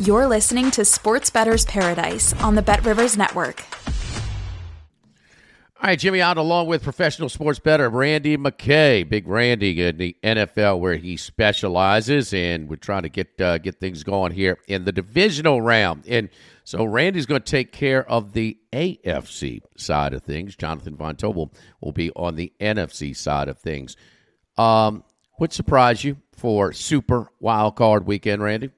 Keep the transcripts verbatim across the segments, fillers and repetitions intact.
You're listening to Sports Bettor's Paradise on the BetRivers Network. All right, Jimmy Yacht, along with professional sports bettor Randy McKay, Big Randy in the N F L where he specializes, and we're trying to get uh, get things going here in the divisional round. And so Randy's going to take care of the A F C side of things. Jonathan Von Tobel will be on the N F C side of things. Um, what surprised you for Super Wildcard Weekend, Randy?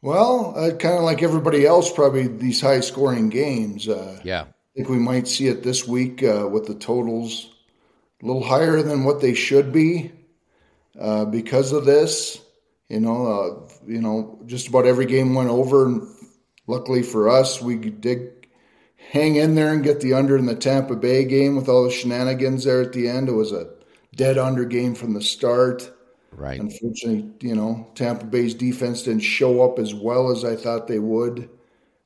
Well, uh, kind of like everybody else, probably these high-scoring games. Uh, yeah. I think we might see it this week uh, with the totals a little higher than what they should be uh, because of this. You know, uh, you know, just about every game went over, and luckily for us, we did hang in there and get the under in the Tampa Bay game with all the shenanigans there at the end. It was a dead under game from the start. Right. Unfortunately, you know, Tampa Bay's defense didn't show up as well as I thought they would,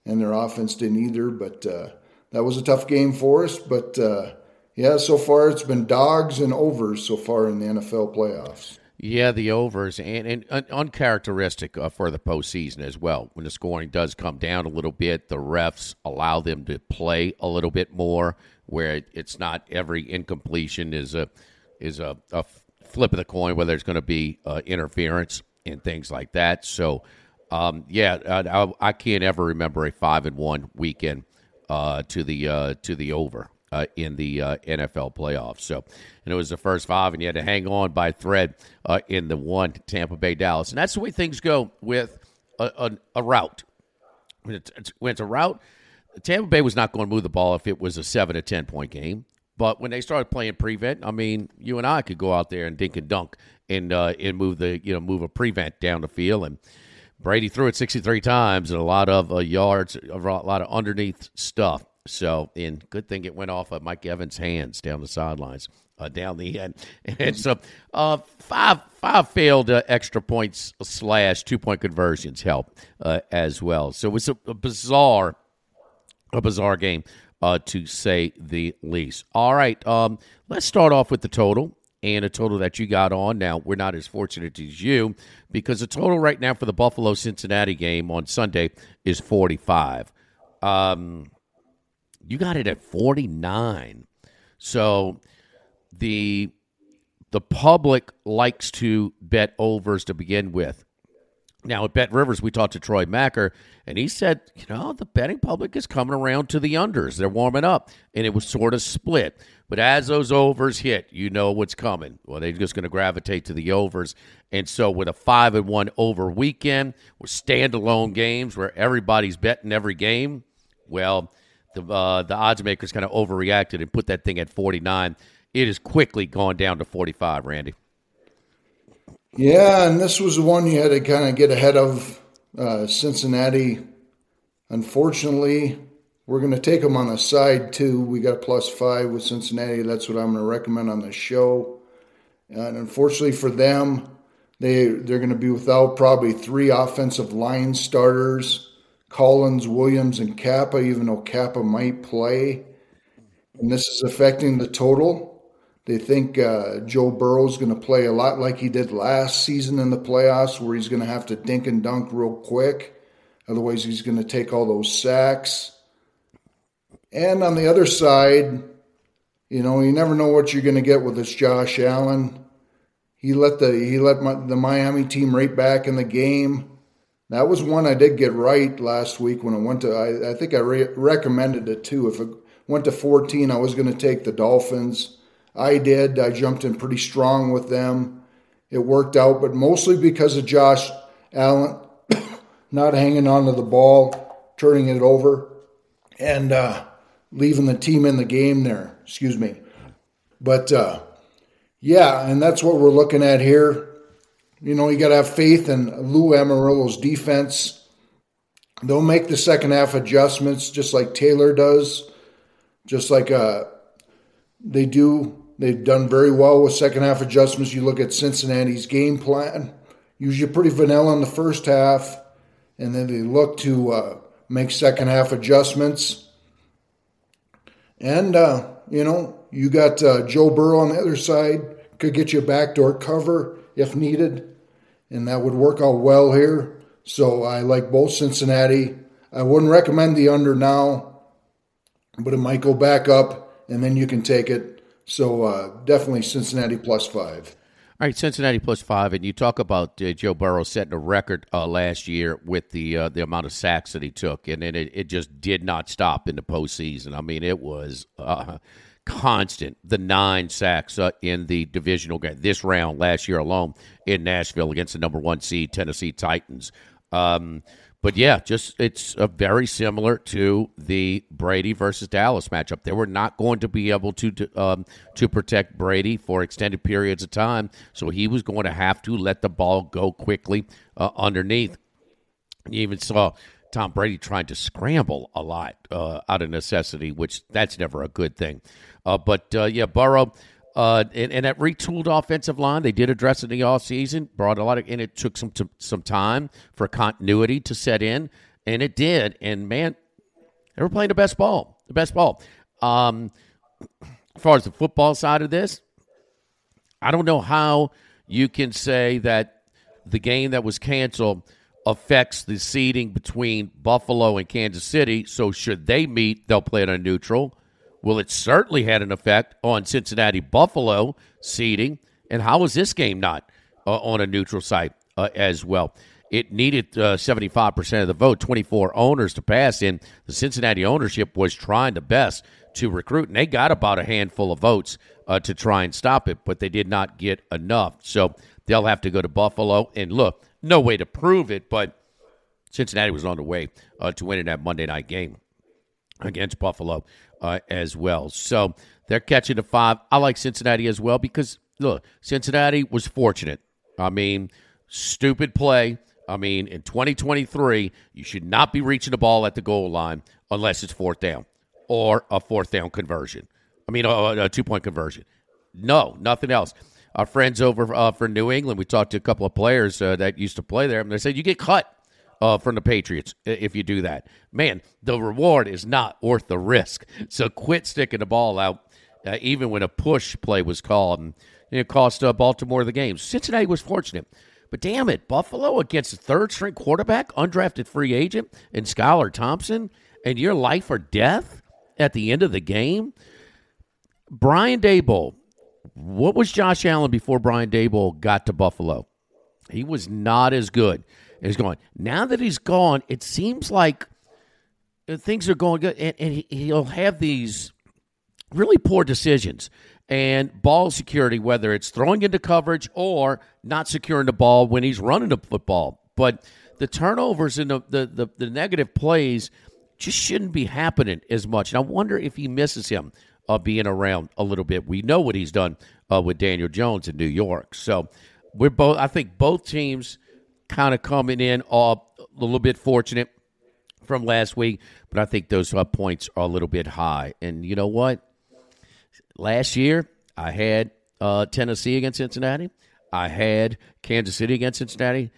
and their offense didn't either. But uh, that was a tough game for us. But, uh, yeah, so far it's been dogs and overs so far in the N F L playoffs. Yeah, the overs, and, and, and uncharacteristic uh, for the postseason as well. When the scoring does come down a little bit, the refs allow them to play a little bit more, where it's not every incompletion is a is a, a flip of the coin, whether it's going to be uh, interference and things like that. So, um, yeah, I, I can't ever remember a five and one weekend uh, to the uh, to the over uh, in the uh, N F L playoffs. So, and it was the first five, and you had to hang on by a thread uh, in the one to Tampa Bay Dallas, and that's the way things go with a, a, a route. When it's, when it's a route, Tampa Bay was not going to move the ball if it was a seven to ten point game. But when they started playing prevent, I mean, you and I could go out there and dink and dunk and uh, and move the you know move a prevent down the field. And Brady threw it sixty-three times and a lot of uh, yards, a lot of underneath stuff. So, and good thing it went off of Mike Evans' hands down the sidelines, uh, down the end. And so, uh, five five failed uh, extra points slash two point conversions helped uh, as well. So it was a, a bizarre, a bizarre game. Uh, to say the least. All right, um, let's start off with the total, and a total that you got on. Now, we're not as fortunate as you, because the total right now for the Buffalo-Cincinnati game on Sunday is forty-five. Um, you got it at forty-nine. So the the public likes to bet overs to begin with. Now, at BetRivers, we talked to Troy Macker, and he said, you know, the betting public is coming around to the unders. They're warming up, and it was sort of split. But as those overs hit, you know what's coming. Well, they're just going to gravitate to the overs. And so with a five and one over weekend, with standalone games where everybody's betting every game, well, the uh, the odds makers kind of overreacted and put that thing at forty-nine. It has quickly gone down to forty-five, Randy. Yeah, and this was the one you had to kind of get ahead of uh, Cincinnati. Unfortunately, we're going to take them on the side, too. We got plus five with Cincinnati. That's what I'm going to recommend on the show. And unfortunately for them, they, they're going to be without probably three offensive line starters, Collins, Williams, and Kappa, even though Kappa might play. And this is affecting the total. They think uh, Joe Burrow's going to play a lot like he did last season in the playoffs, where he's going to have to dink and dunk real quick. Otherwise, he's going to take all those sacks. And on the other side, you know, you never know what you're going to get with this Josh Allen. He let the he let my, the Miami team right back in the game. That was one I did get right last week when I went to. I, I think I re- recommended it too. If it went to fourteen. I was going to take the Dolphins. I did. I jumped in pretty strong with them. It worked out, but mostly because of Josh Allen not hanging on to the ball, turning it over, and uh, leaving the team in the game there. Excuse me. But, uh, yeah, and that's what we're looking at here. You know, you got to have faith in Lou Amarillo's defense. They'll make the second half adjustments just like Taylor does, just like uh, they do. They've done very well with second half adjustments. You look at Cincinnati's game plan, usually pretty vanilla in the first half, and then they look to uh, make second half adjustments. And, uh, you know, you got uh, Joe Burrow on the other side, could get you a backdoor cover if needed, and that would work out well here. So I like both Cincinnati. I wouldn't recommend the under now, but it might go back up, and then you can take it. So uh, definitely Cincinnati plus five. All right, Cincinnati plus five, and you talk about uh, Joe Burrow setting a record uh, last year with the uh, the amount of sacks that he took, and then it, it just did not stop in the postseason. I mean, it was uh, constant, the nine sacks uh, in the divisional game this round last year alone in Nashville against the number one seed Tennessee Titans. Um, but, yeah, just it's uh, very similar to the Brady versus Dallas matchup. They were not going to be able to to, um, to protect Brady for extended periods of time, so he was going to have to let the ball go quickly uh, underneath. You even saw Tom Brady trying to scramble a lot uh, out of necessity, which that's never a good thing. Uh, but, uh, yeah, Burrow... Uh, and, and that retooled offensive line, they did address it in the offseason, brought a lot of, and it took some t- some time for continuity to set in, and it did. And, man, they were playing the best ball, the best ball. Um, as far as the football side of this, I don't know how you can say that the game that was canceled affects the seeding between Buffalo and Kansas City, so should they meet, they'll play it on neutral. Well, it certainly had an effect on Cincinnati-Buffalo seeding, and how was this game not uh, on a neutral site uh, as well? It needed uh, seventy-five percent of the vote, twenty-four owners to pass, and the Cincinnati ownership was trying the best to recruit, and they got about a handful of votes uh, to try and stop it, but they did not get enough. So they'll have to go to Buffalo, and look, no way to prove it, but Cincinnati was on the way uh, to winning that Monday night game against Buffalo uh, as well. So they're catching a five. I like Cincinnati as well because, look, Cincinnati was fortunate. I mean, stupid play. I mean, in twenty twenty-three, you should not be reaching the ball at the goal line unless it's fourth down or a fourth down conversion. I mean, a, a two-point conversion. No, nothing else. Our friends over uh, for New England, we talked to a couple of players uh, that used to play there, and they said you get cut Uh, from the Patriots if you do that. Man, the reward is not worth the risk. So quit sticking the ball out, uh, even when a push play was called. And it cost uh, Baltimore the game. Cincinnati was fortunate. But damn it, Buffalo against a third-string quarterback, undrafted free agent, and Skylar Thompson, and your life or death at the end of the game? Brian Daboll, what was Josh Allen before Brian Daboll got to Buffalo? He was not as good. He's gone. Now that he's gone, it seems like things are going good, and, and he'll have these really poor decisions and ball security, whether it's throwing into coverage or not securing the ball when he's running the football. But the turnovers and the the, the, the negative plays just shouldn't be happening as much. And I wonder if he misses him uh, being around a little bit. We know what he's done uh, with Daniel Jones in New York. So we're both. I think both teams kind of coming in uh, a little bit fortunate from last week, but I think those uh, points are a little bit high. And you know what? Last year, I had uh, Tennessee against Cincinnati. I had Kansas City against Cincinnati.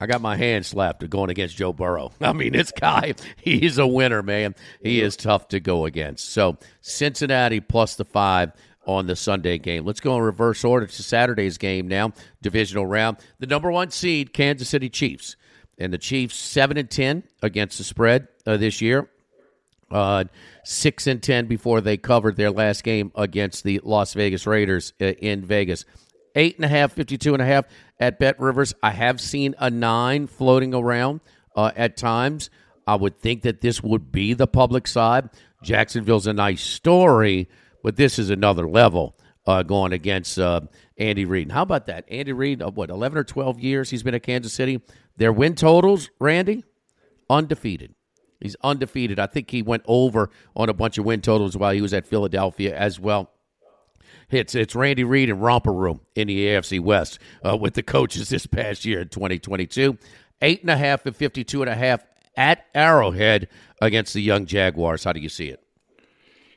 I got my hand slapped going against Joe Burrow. I mean, this guy, he's a winner, man. He is tough to go against. So Cincinnati plus the five on the Sunday game. Let's go in reverse order to Saturday's game now, divisional round. The number one seed, Kansas City Chiefs. And the Chiefs seven and ten against the spread uh, this year. Uh, six and ten before they covered their last game against the Las Vegas Raiders uh, in Vegas. eight and a half, fifty-two and a half at BetRivers. I have seen a nine floating around uh, at times. I would think that this would be the public side. Jacksonville's a nice story, but this is another level uh, going against uh, Andy Reid. And how about that? Andy Reid, uh, what, eleven or twelve years he's been at Kansas City. Their win totals, Randy, undefeated. He's undefeated. I think he went over on a bunch of win totals while he was at Philadelphia as well. It's it's Randy Reid and Romper Room in the A F C West uh, with the coaches this past year in twenty twenty-two. Eight and a half and fifty-two and a half at Arrowhead against the young Jaguars. How do you see it?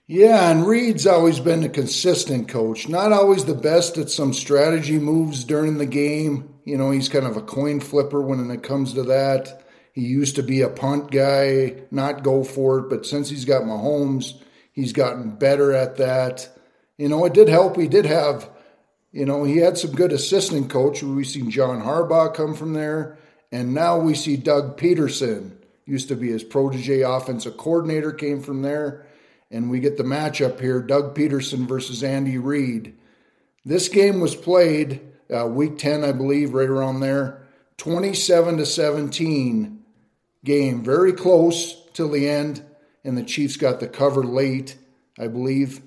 Yeah, and Reid's always been a consistent coach. Not always the best at some strategy moves during the game. You know, he's kind of a coin flipper when it comes to that. He used to be a punt guy, not go for it. But since he's got Mahomes, he's gotten better at that. You know, it did help. He did have, you know, he had some good assistant coach. We've seen John Harbaugh come from there. And now we see Doug Peterson, used to be his protege offensive coordinator, came from there. And we get the matchup here, Doug Peterson versus Andy Reid. This game was played uh, week ten, I believe, right around there, twenty-seven to seventeen game. Very close till the end, and the Chiefs got the cover late, I believe.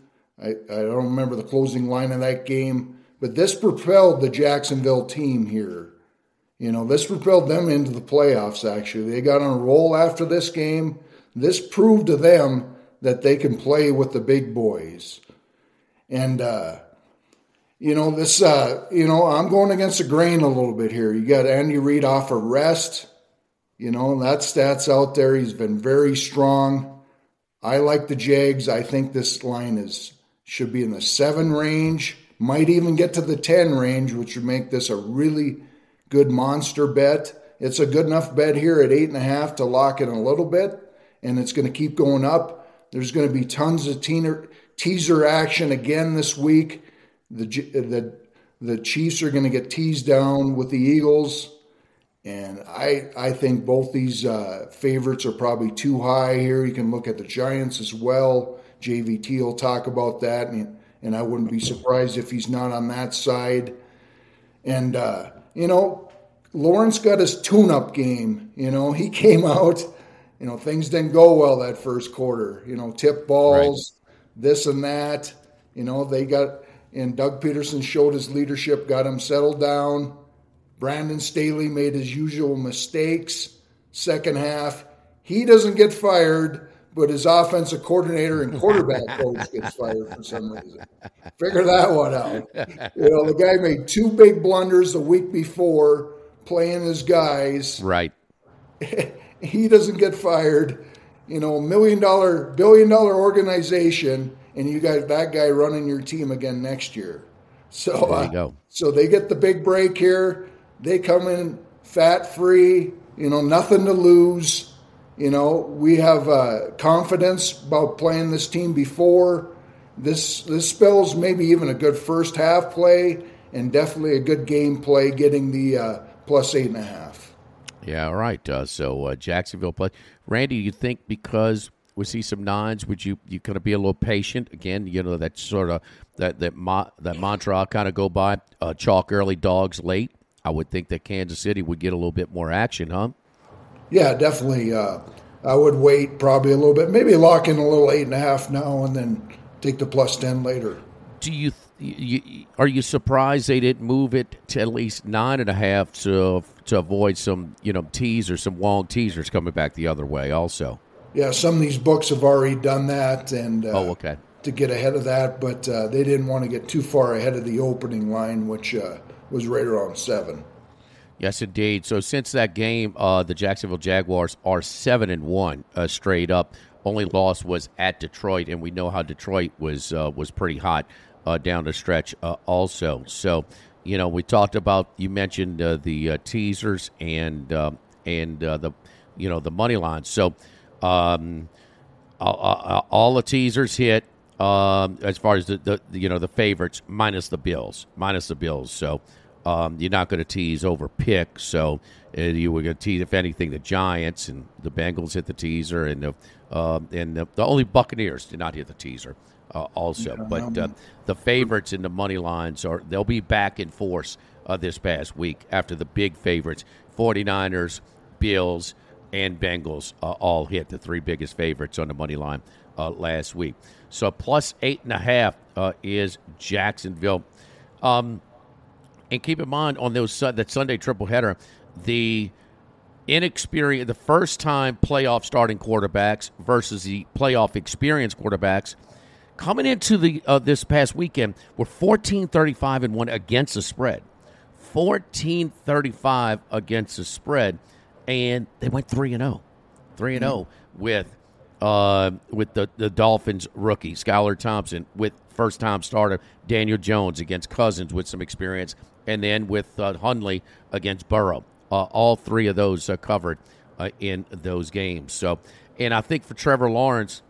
I, I don't remember the closing line of that game, but this propelled the Jacksonville team here. You know, this propelled them into the playoffs, actually. They got on a roll after this game. This proved to them that they can play with the big boys. And, uh, you know, this, uh, you know, I'm going against the grain a little bit here. You got Andy Reid off a rest. You know, that stat's out there. He's been very strong. I like the Jags. I think this line is... should be in the seven range, might even get to the ten range, which would make this a really good monster bet. It's a good enough bet here at eight and a half to lock in a little bit, and it's going to keep going up. There's going to be tons of teener, teaser action again this week. The, the, the Chiefs are going to get teased down with the Eagles, and I, I think both these uh, favorites are probably too high here. You can look at the Giants as well. J V T will talk about that, and, and I wouldn't be surprised if he's not on that side. And, uh, you know, Lawrence got his tune-up game. You know, he came out, you know, things didn't go well that first quarter. You know, tip balls, right. This and that. You know, they got – and Doug Peterson showed his leadership, got him settled down. Brandon Staley made his usual mistakes. Second half, he doesn't get fired – but his offensive coordinator and quarterback coach gets fired for some reason. Figure that one out. You know, the guy made two big blunders the week before playing his guys. Right. He doesn't get fired. You know, million-dollar, billion-dollar organization, and you got that guy running your team again next year. So, there you uh, go. So they get the big break here. They come in fat-free, you know, nothing to lose. You know, we have uh, confidence about playing this team before. This this spells maybe even a good first half play and definitely a good game play, getting the uh, plus eight and a half. Yeah, all right. Uh, so uh, Jacksonville plus. Randy, you think because we see some nines, would you you kind of be a little patient again? You know that sort of that that mo- that mantra I'll kind of go by. Uh, chalk early, dogs late. I would think that Kansas City would get a little bit more action, huh? Yeah, definitely. Uh, I would wait probably a little bit, maybe lock in a little eight and a half now, and then take the plus ten later. Do you, you are you surprised they didn't move it to at least nine and a half to to avoid some you know teas or some long teasers coming back the other way also? Yeah, some of these books have already done that, and uh, oh, okay, to get ahead of that, but uh, they didn't want to get too far ahead of the opening line, which uh, was right around seven. Yes, indeed. So since that game, uh, the Jacksonville Jaguars are seven and one uh, straight up. Only loss was at Detroit, and we know how Detroit was uh, was pretty hot uh, down the stretch uh, also. So, you know, we talked about, you mentioned uh, the uh, teasers and uh, and uh, the you know the money line. So um, all, all the teasers hit um, as far as the, the you know the favorites minus the Bills, minus the Bills. So. Um, you're not going to tease over pick, so uh, you were going to tease, if anything, the Giants, and the Bengals hit the teaser, and the uh, and the, the only Buccaneers did not hit the teaser uh, also. Yeah, but um, uh, the favorites in the money lines, are they'll be back in force uh, this past week after the big favorites, forty-niners, Bills, and Bengals uh, all hit the three biggest favorites on the money line uh, last week. So plus eight and a half uh, is Jacksonville. Um, and keep in mind on those uh, that Sunday triple header, the inexperienced, the first-time playoff starting quarterbacks versus the playoff experienced quarterbacks coming into the uh, this past weekend were fourteen thirty-five and one against the spread. fourteen thirty-five against the spread, and they went three and oh. three and oh with uh, with the, the Dolphins rookie, Skylar Thompson, with first-time starter Daniel Jones against Cousins with some experience, and then with uh, Hundley against Burrow. Uh, all three of those uh, covered uh, in those games. So, and I think for Trevor Lawrence,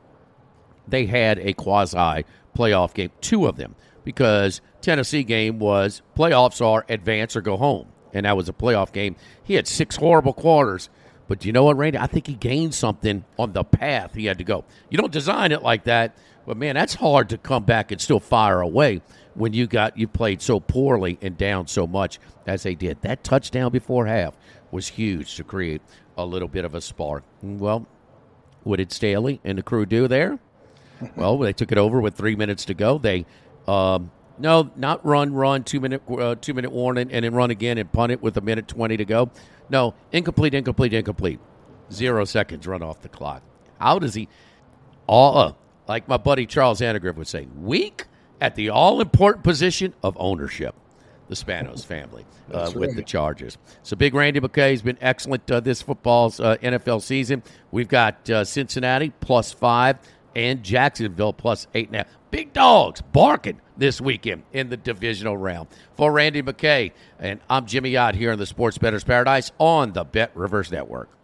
they had a quasi-playoff game, two of them, because Tennessee game was playoffs are advance or go home, and that was a playoff game. He had six horrible quarters, but you know what, Randy? I think he gained something on the path he had to go. You don't design it like that, but, man, that's hard to come back and still fire away when you got you played so poorly and down so much as they did. That touchdown before half was huge to create a little bit of a spark. Well, what did Staley and the crew do there? Well, they took it over with three minutes to go. They um, – No, not run, run, two-minute uh, two minute warning, and then run again and punt it with a minute twenty to go. No, incomplete, incomplete, incomplete. Zero seconds run off the clock. How does he – uh, like my buddy Charles Anagriff would say, weak at the all-important position of ownership, the Spanos family uh, with right. the Chargers. So Big Randy McKay has been excellent uh, this football's uh, N F L season. We've got uh, Cincinnati plus five and Jacksonville plus eight now. Big dogs barking this weekend in the divisional round. For Randy McKay, and I'm Jimmy Yacht here in the Sports Bettors Paradise on the Bet Rivers Network.